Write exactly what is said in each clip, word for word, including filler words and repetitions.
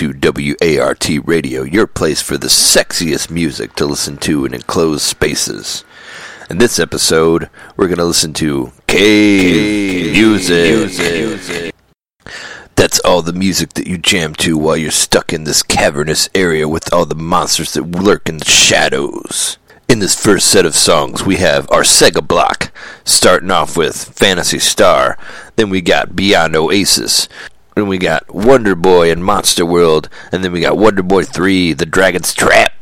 to W A R T Radio, your place for the sexiest music to listen to in enclosed spaces. In this episode, we're going to listen to Cave Music. That's all the music that you jam to while you're stuck in this cavernous area with all the monsters that lurk in the shadows. In this first set of songs, we have our Sega block, starting off with Phantasy Star. Then we got Beyond Oasis. Then we got Wonder Boy and Monster World. And then we got Wonder Boy three, The Dragon's Trap.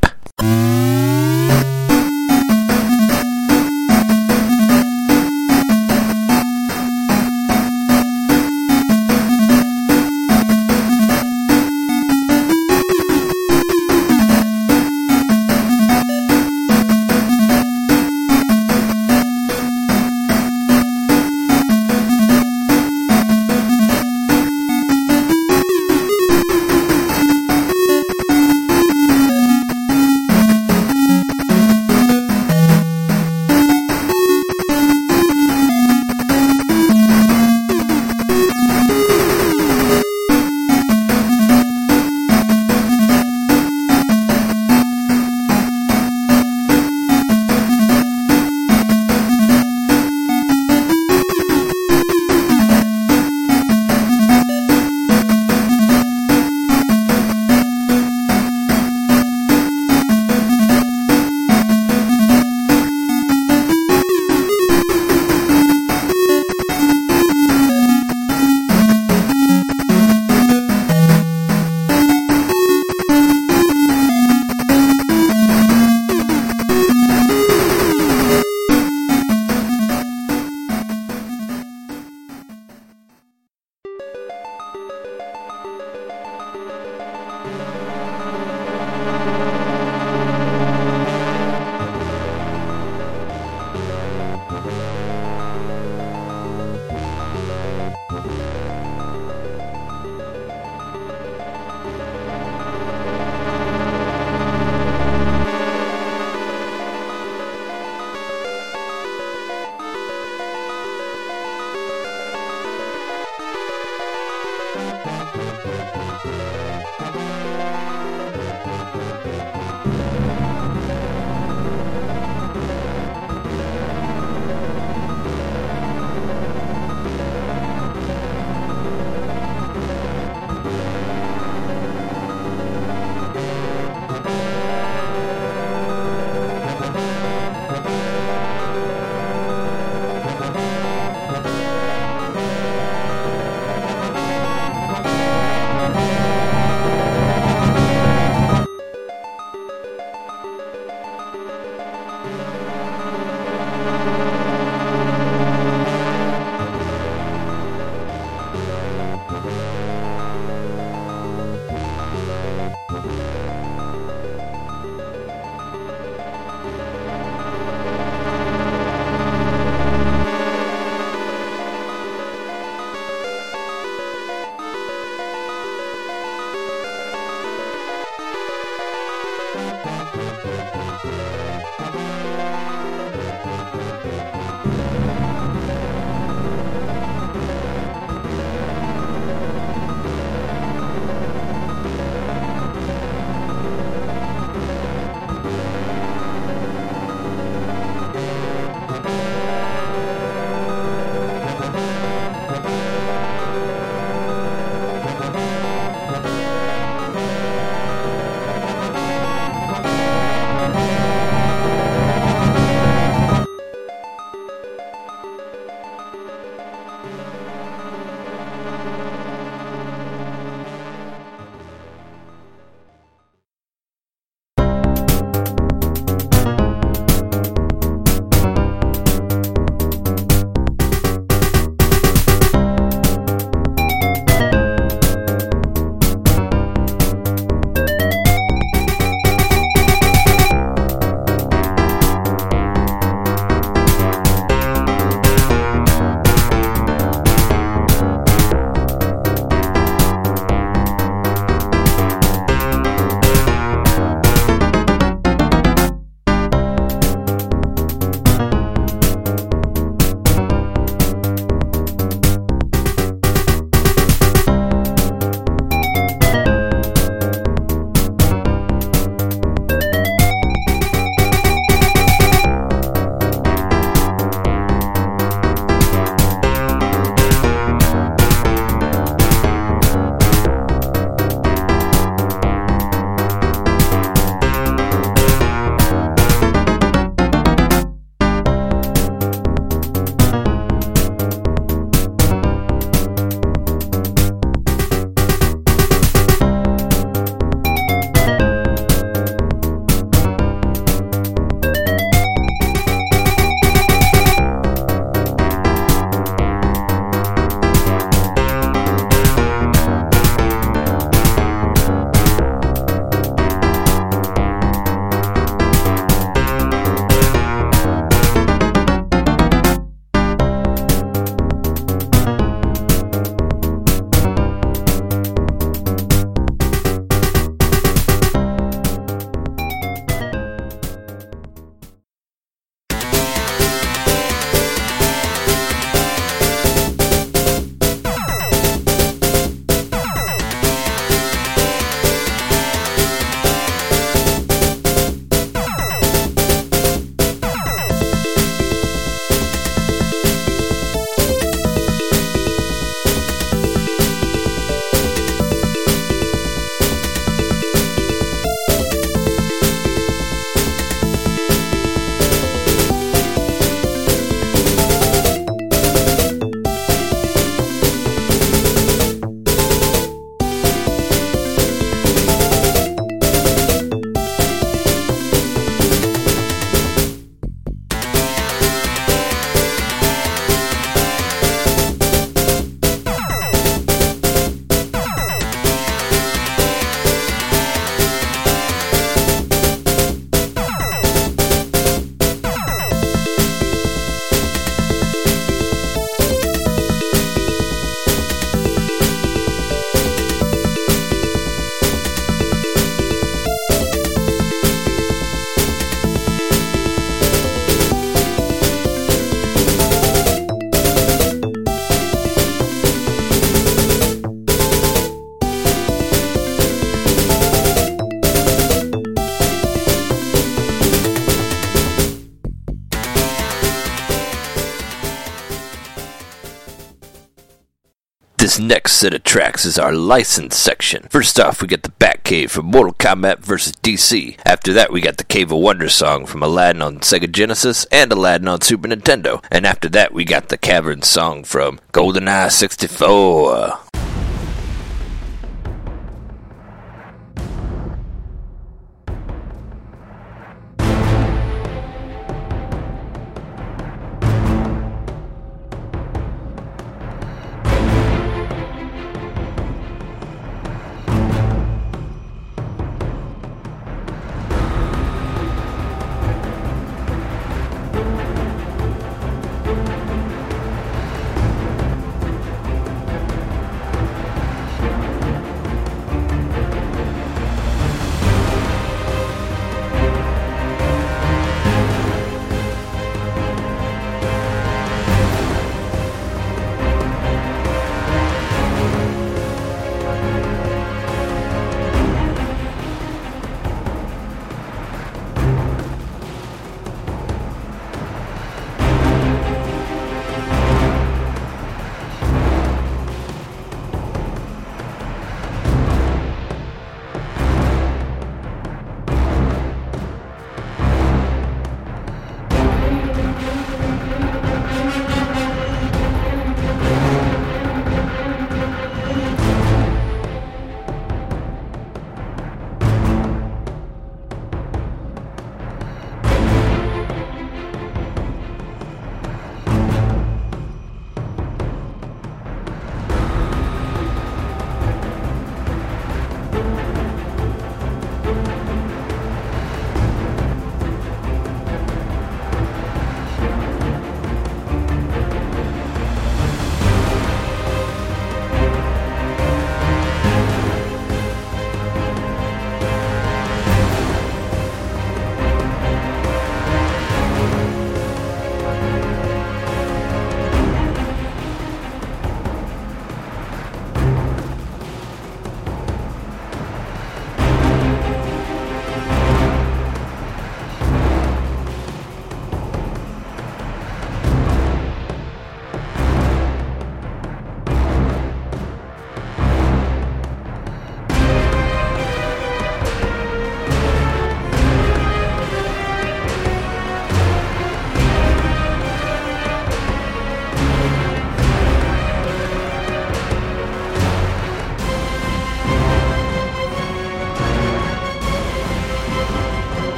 This next set of tracks is our license section. First off, we get the Batcave from Mortal Kombat versus D C. After that, we got the Cave of Wonder song from Aladdin on Sega Genesis and Aladdin on Super Nintendo. And after that, we got the Cavern song from GoldenEye sixty-four.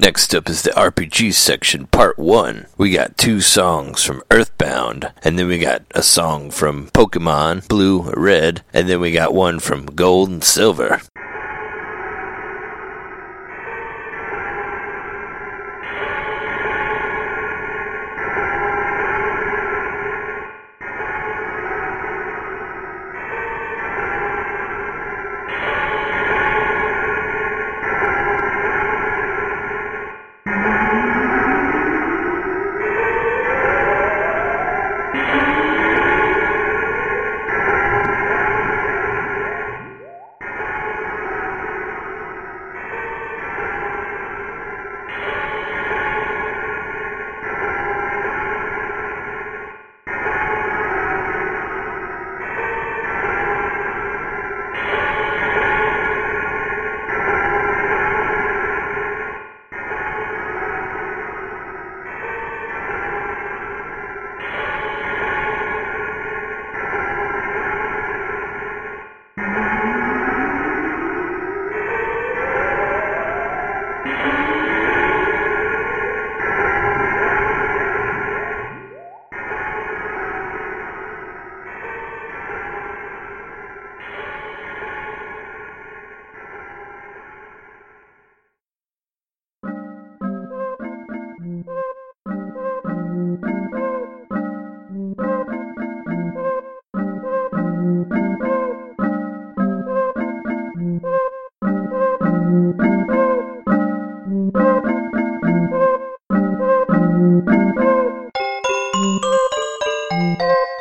Next up is the R P G section, part one. We got two songs from Earthbound, and then we got a song from Pokemon, Blue, Red, and then we got one from Gold and Silver.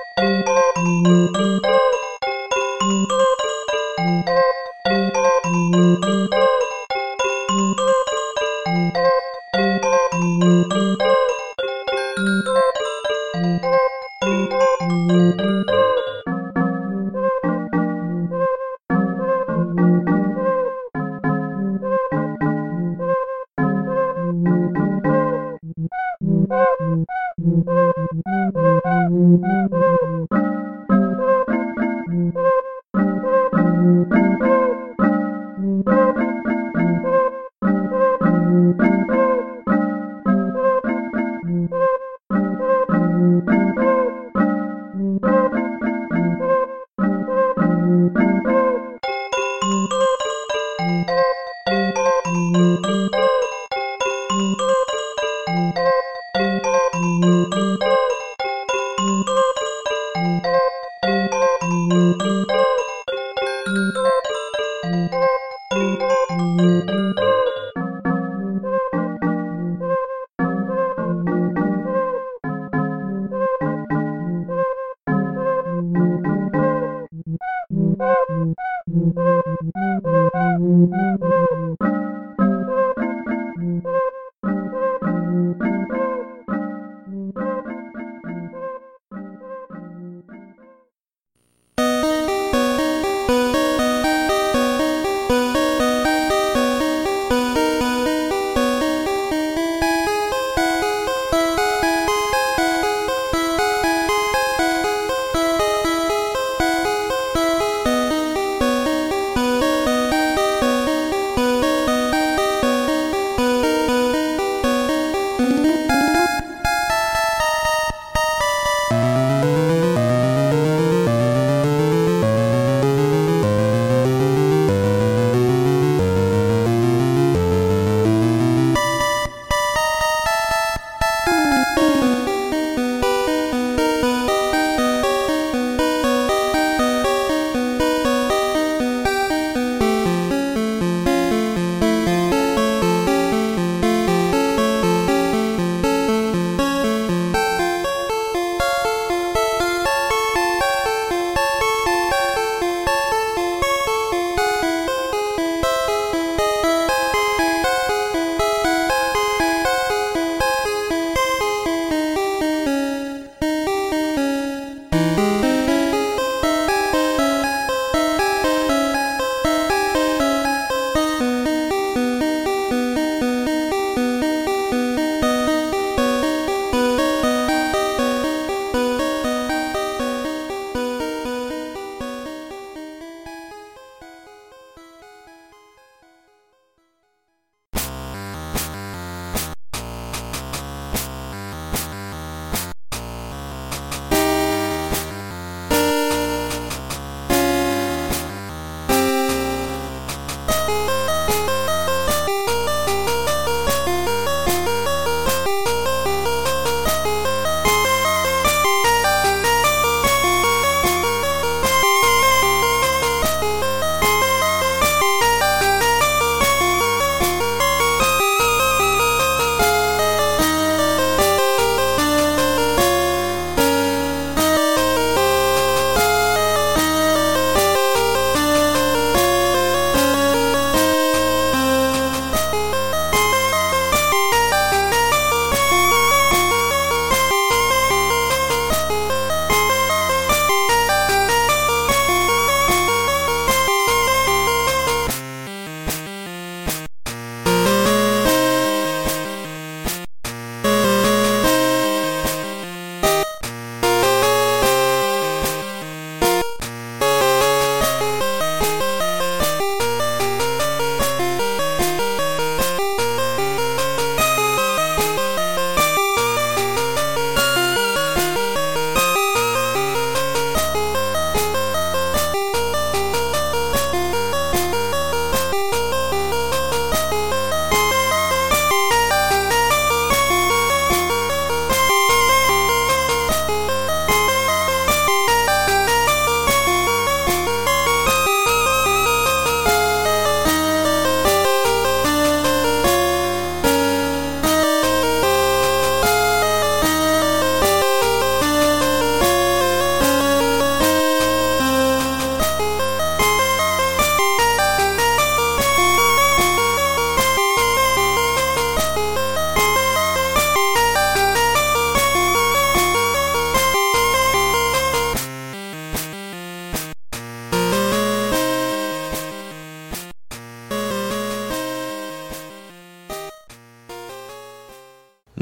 Thank you.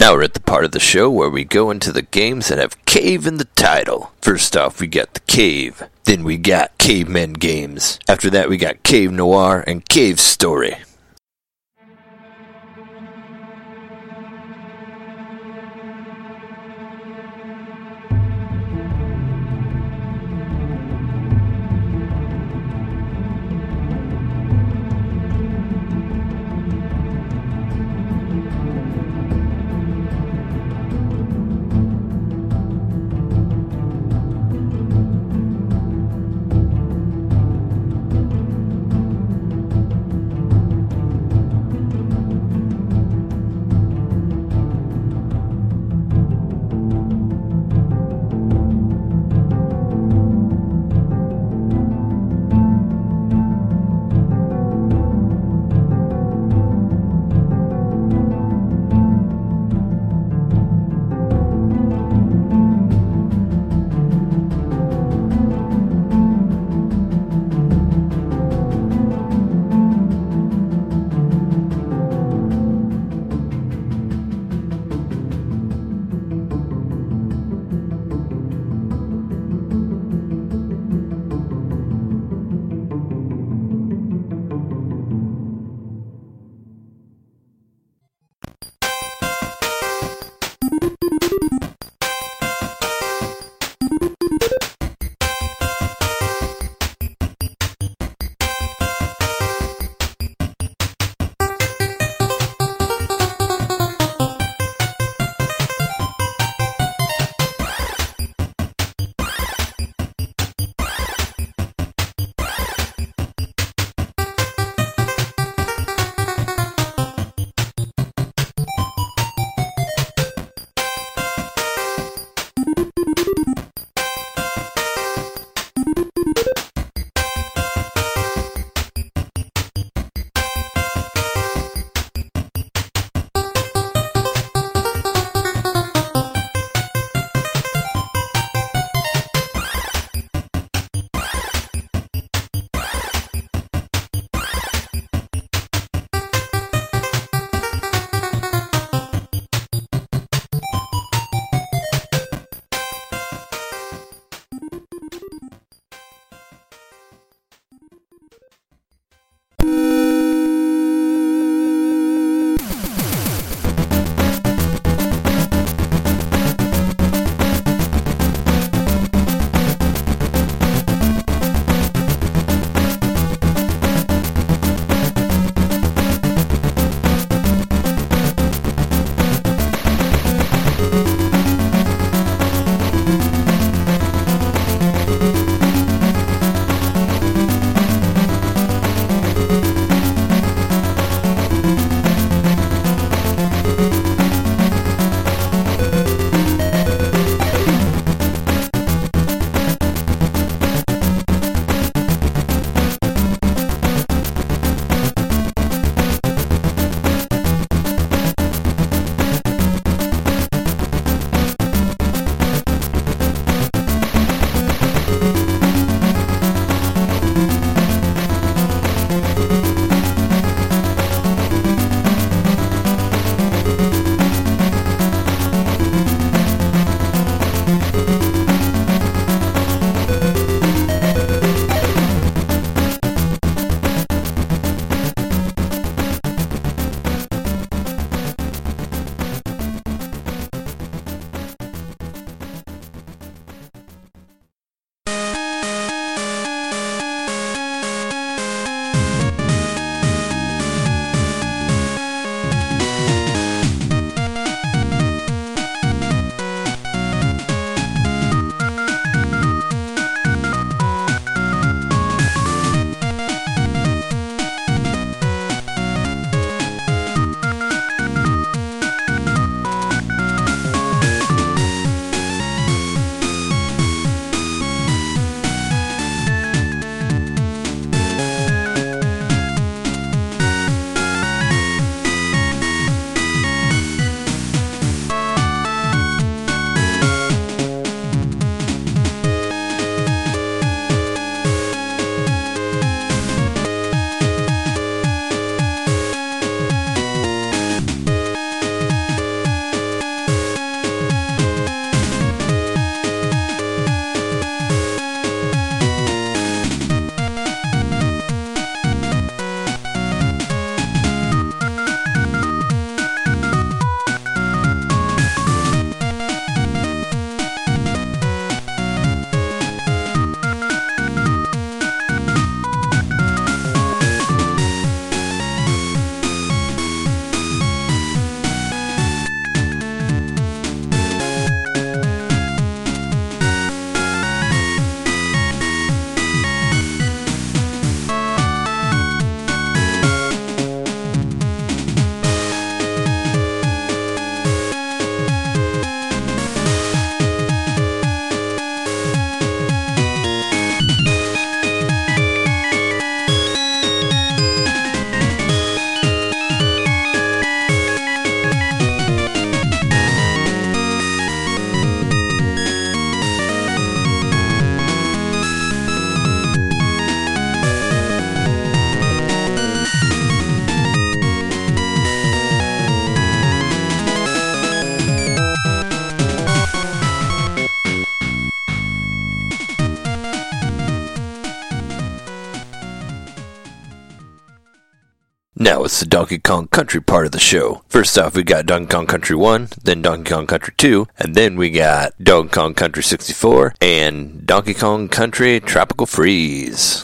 Now we're at the part of the show where we go into the games that have cave in the title. First off, we got The Cave. Then we got Cavemen Games. After that, we got Cave Noir and Cave Story. Now it's the Donkey Kong Country part of the show. First off, we got Donkey Kong Country one, then Donkey Kong Country two, and then we got Donkey Kong Country sixty-four and Donkey Kong Country Tropical Freeze.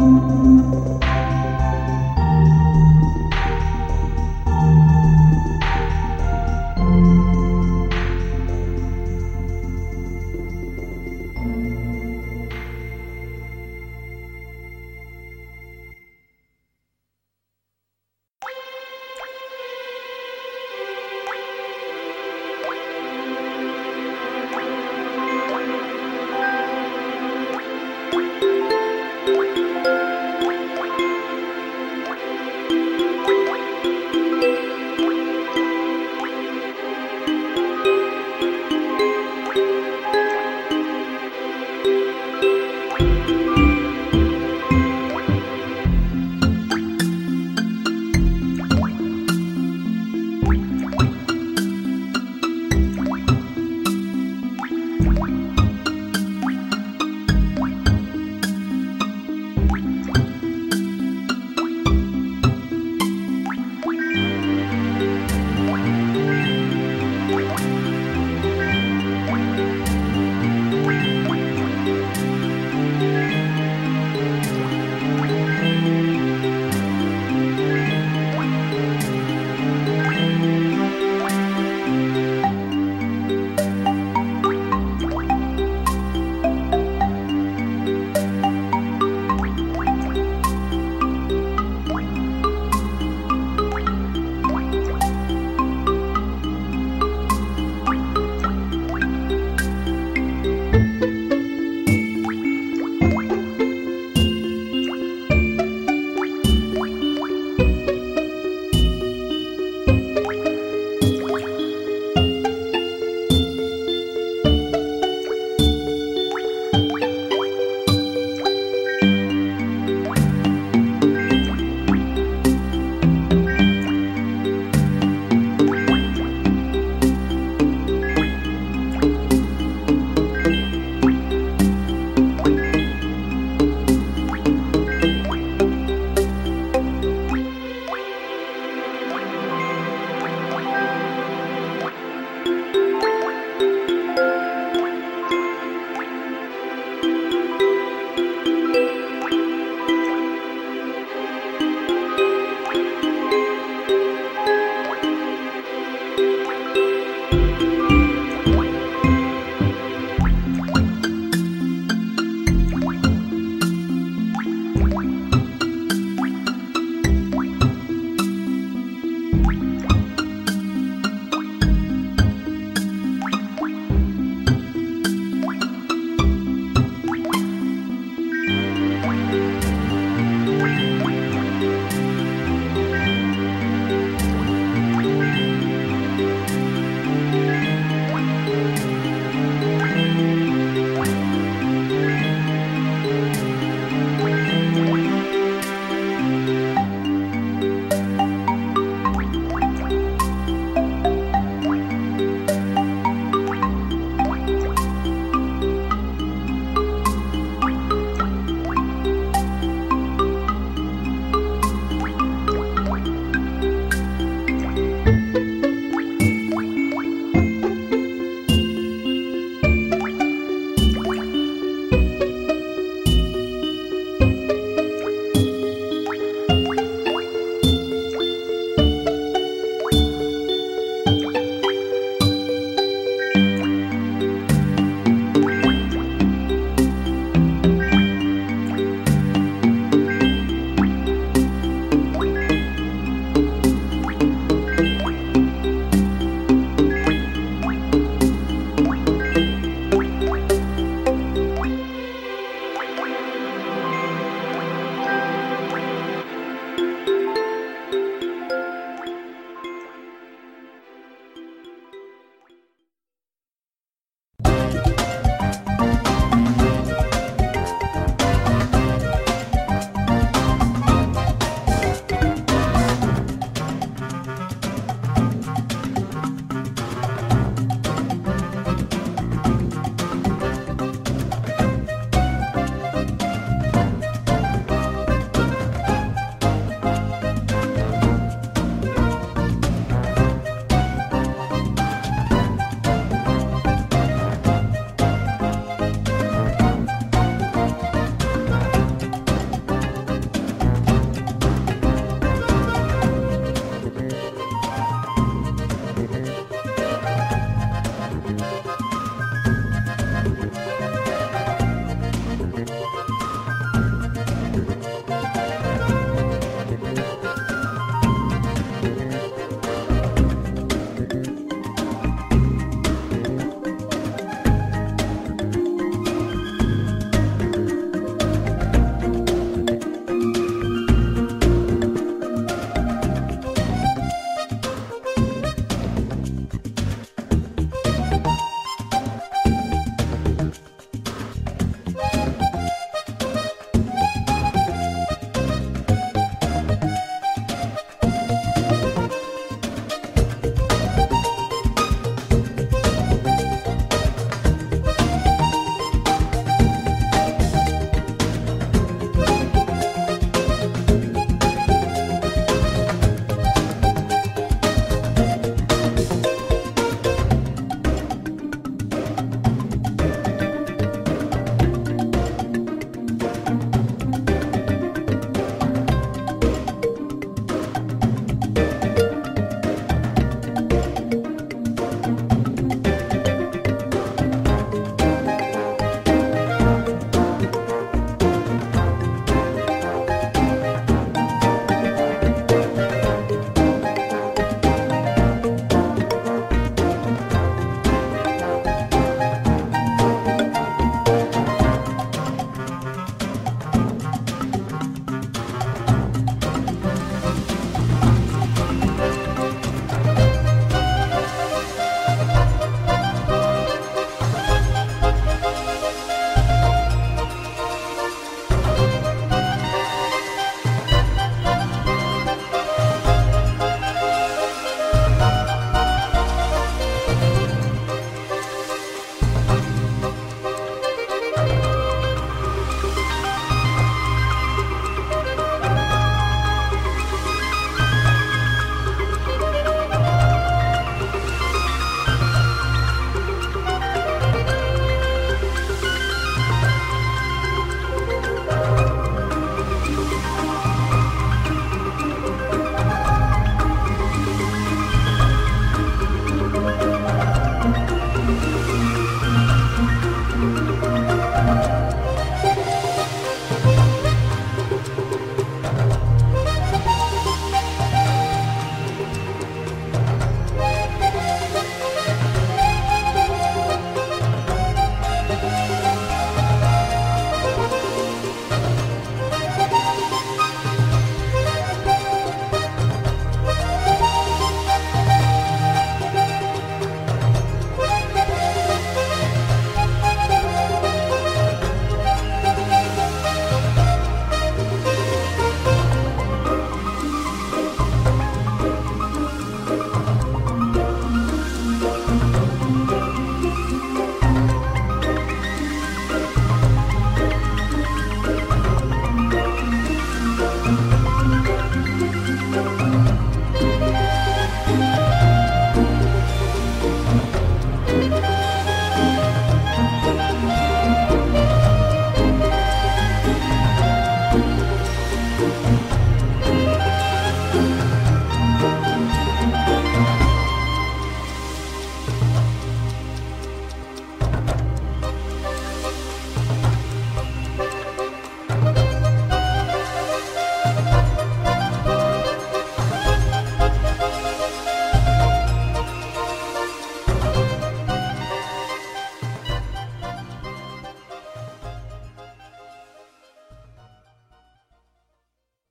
We'll be right back.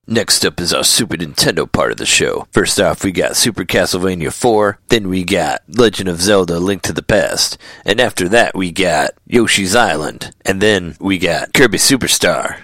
Next up is our Super Nintendo part of the show. First off, we got Super Castlevania four, then we got Legend of Zelda Link to the Past, and after that we got Yoshi's Island, and then we got Kirby Superstar.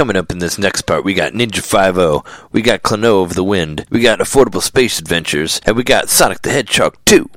Coming up in this next part, we got Ninja five oh, we got Klonoa of the Wind, we got Affordable Space Adventures, and we got Sonic the Hedgehog two.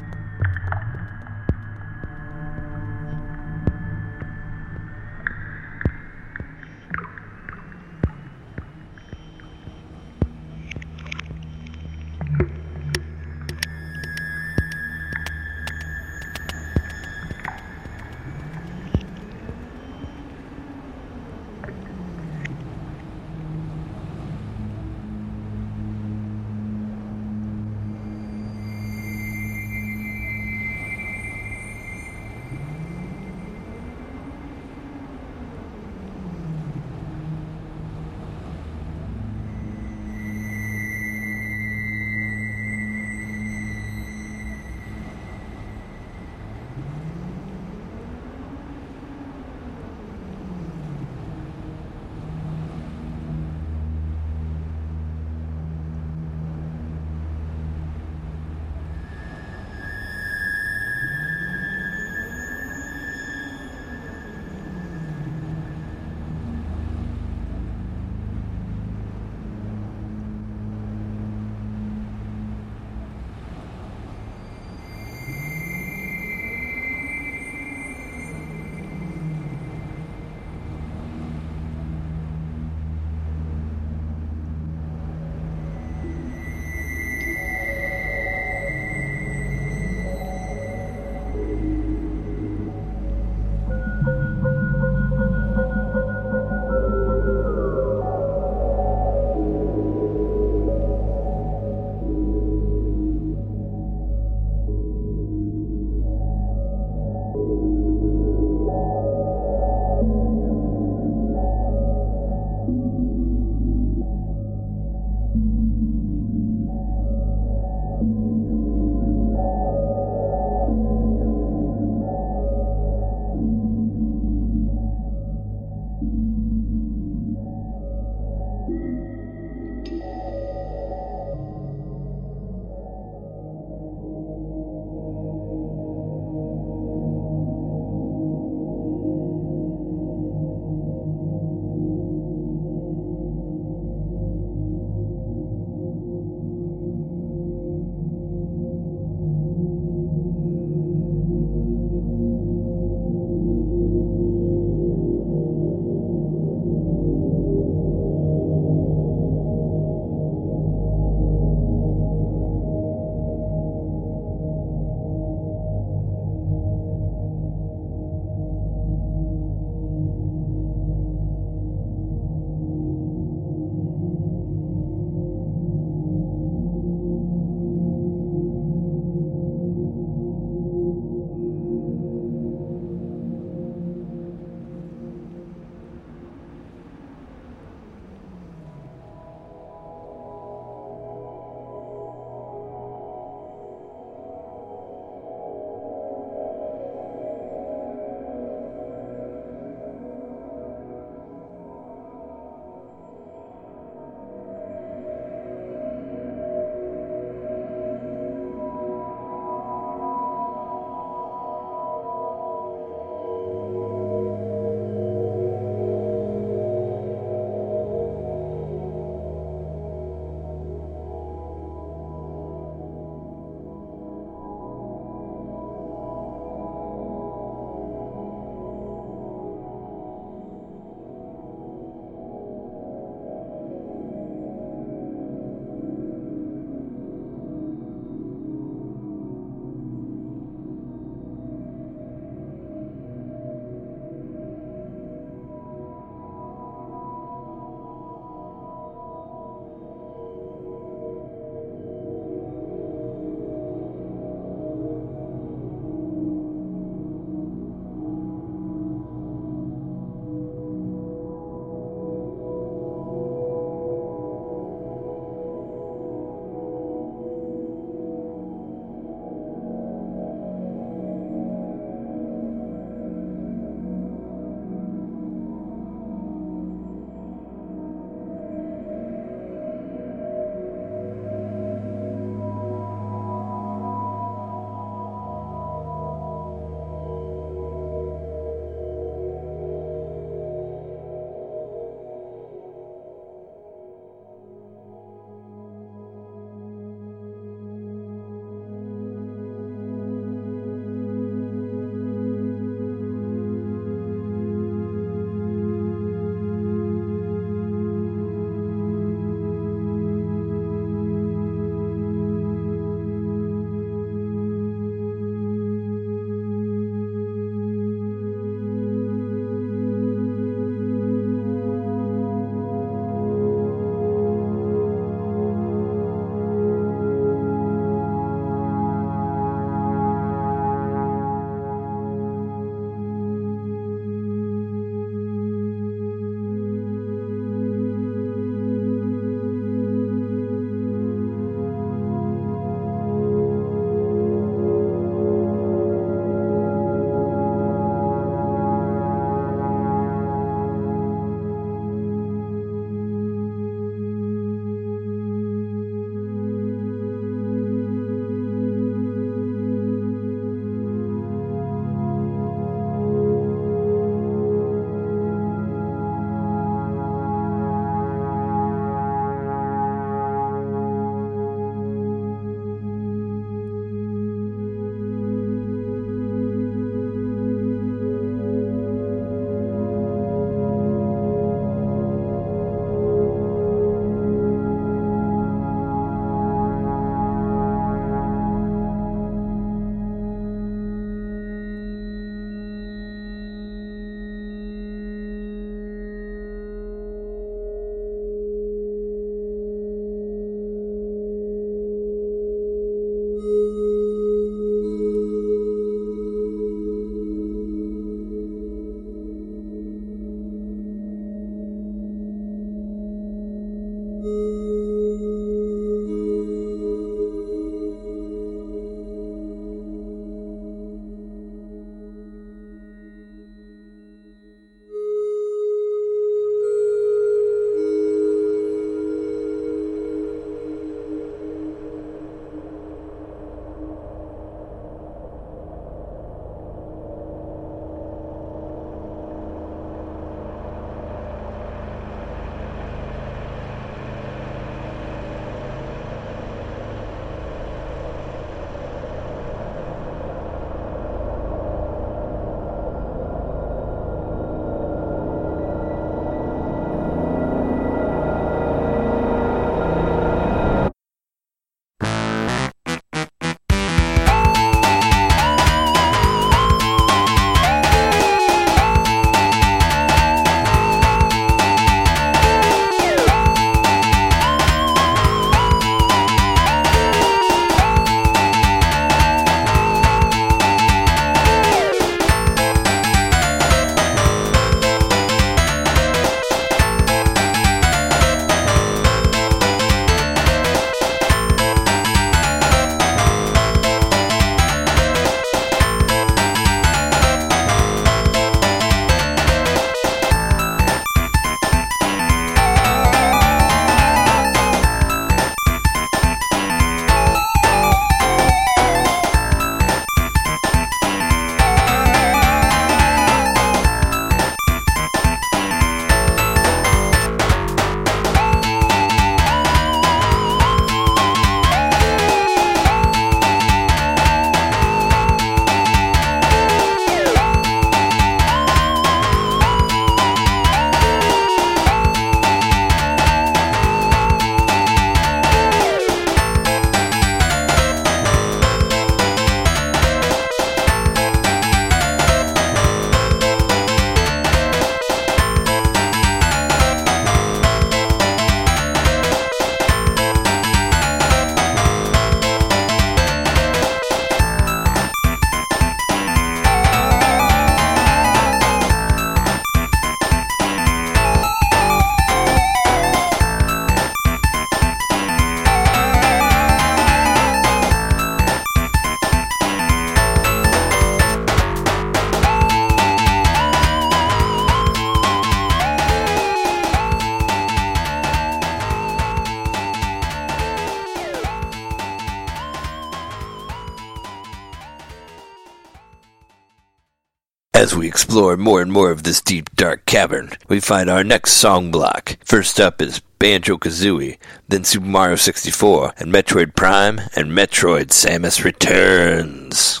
As we explore more and more of this deep, dark cavern, we find our next song block. First up is Banjo Kazooie, then Super Mario sixty-four, and Metroid Prime, and Metroid Samus Returns.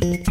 Thank mm-hmm. you.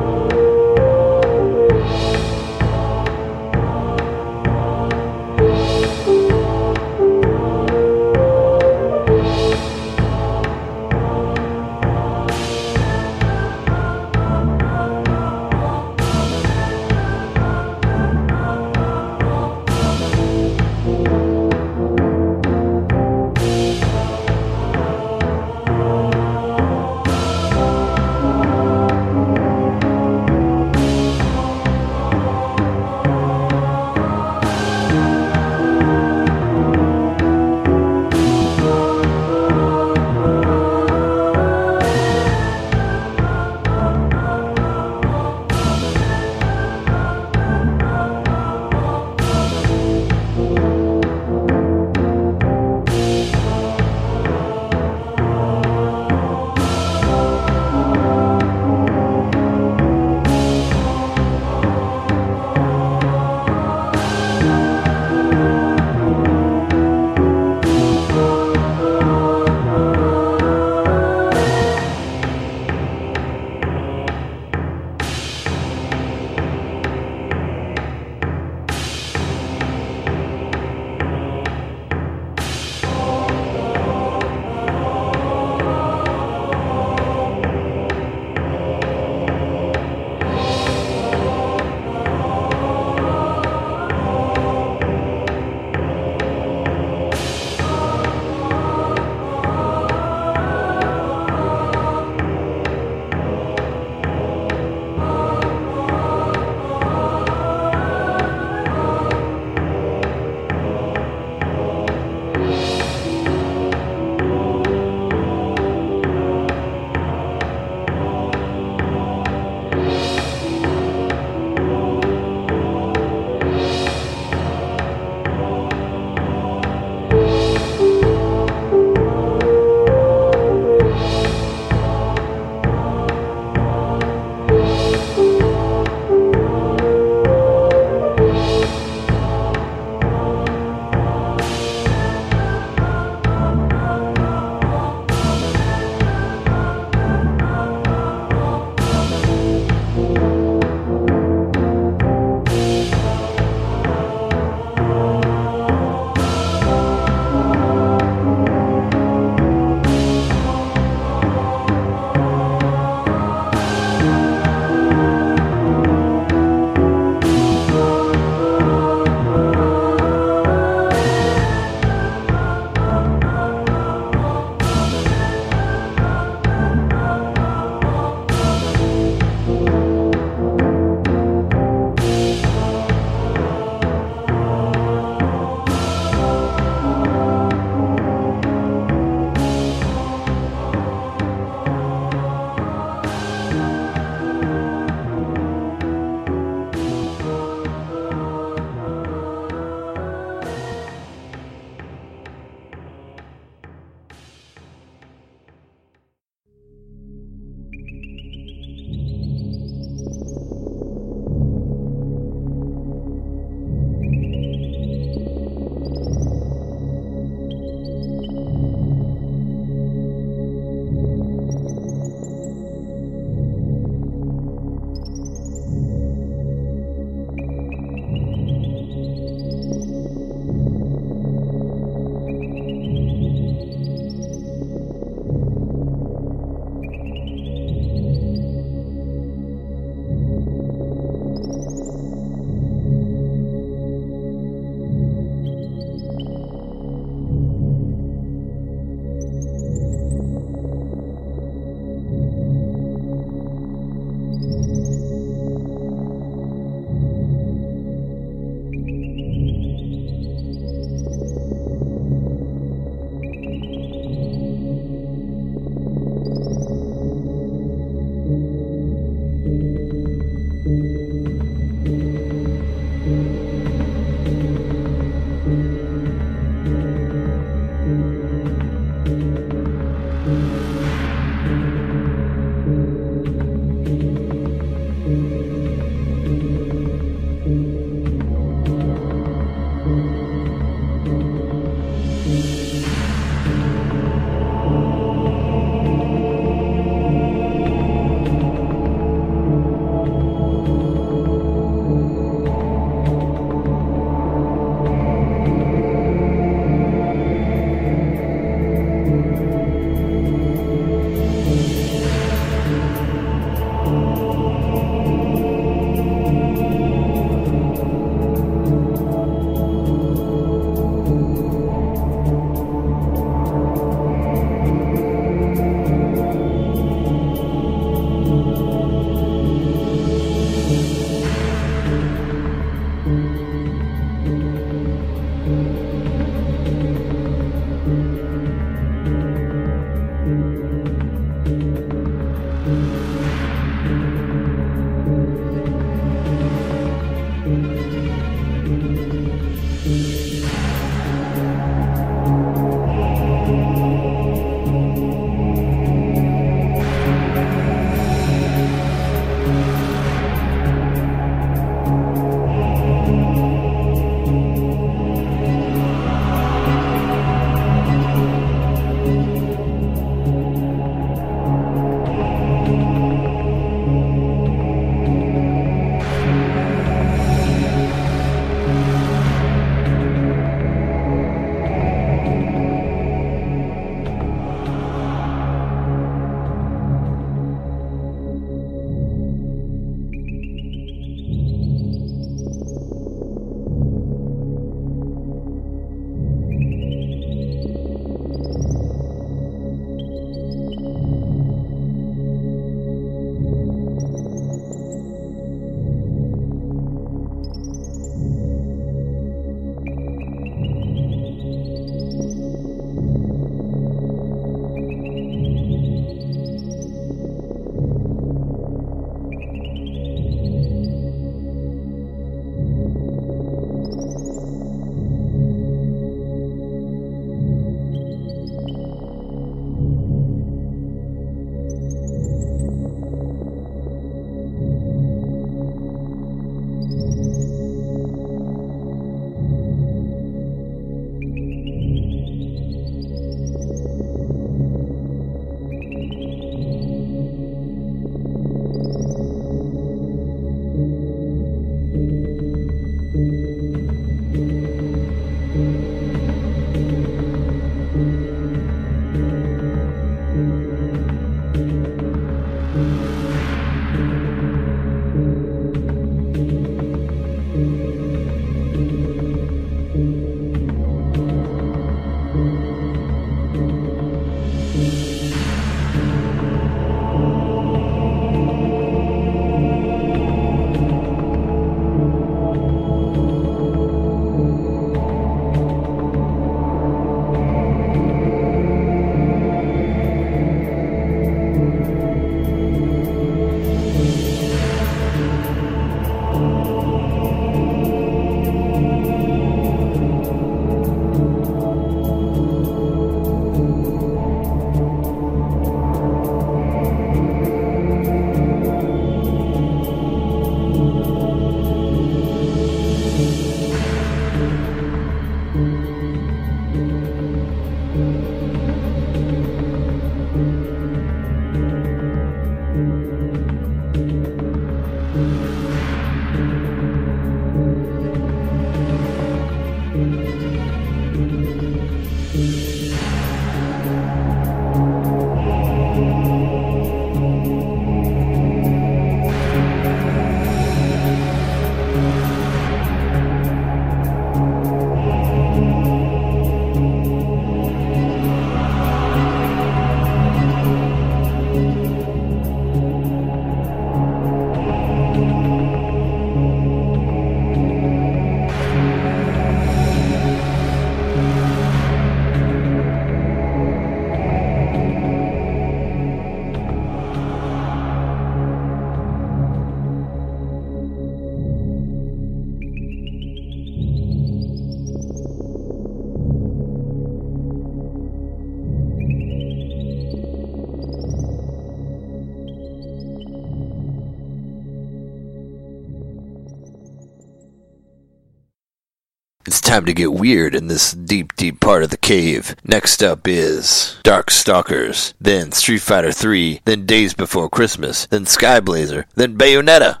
It's time to get weird in this deep, deep part of the cave. Next up is Darkstalkers, then Street Fighter Three, then Days Before Christmas, then Skyblazer, then Bayonetta.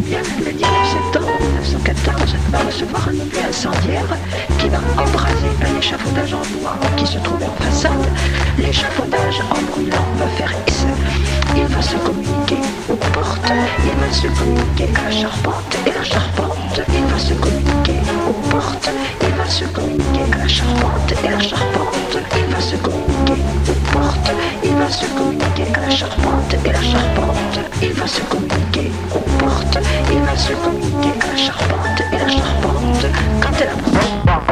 et bien le dix-neuf septembre mille neuf cent quatorze va recevoir une pluie incendiaire qui va embraser un échafaudage en bois qui se trouve en façade. L'échafaudage en brûlant va faire S. Il va se communiquer aux portes, il va se communiquer à la charpente et la charpente. Il va se communiquer aux portes, il va se communiquer à la charpente et la charpente. Il va se communiquer aux portes, il va se communiquer à la charpente et la charpente. Il va se communiquer aux portes, il va se communiquer à la charpente et la charpente. Quand elle approche.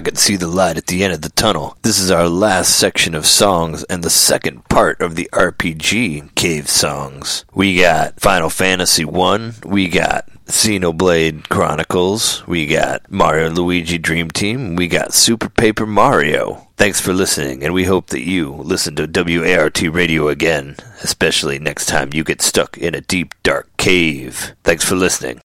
I could see the light at the end of the tunnel. This is our last section of songs and the second part of the R P G Cave Songs. We got Final Fantasy One. We got Xenoblade Chronicles. We got Mario Luigi Dream Team. We got Super Paper Mario. Thanks for listening, and we hope that you listen to W A R T Radio again, especially next time you get stuck in a deep, dark cave. Thanks for listening.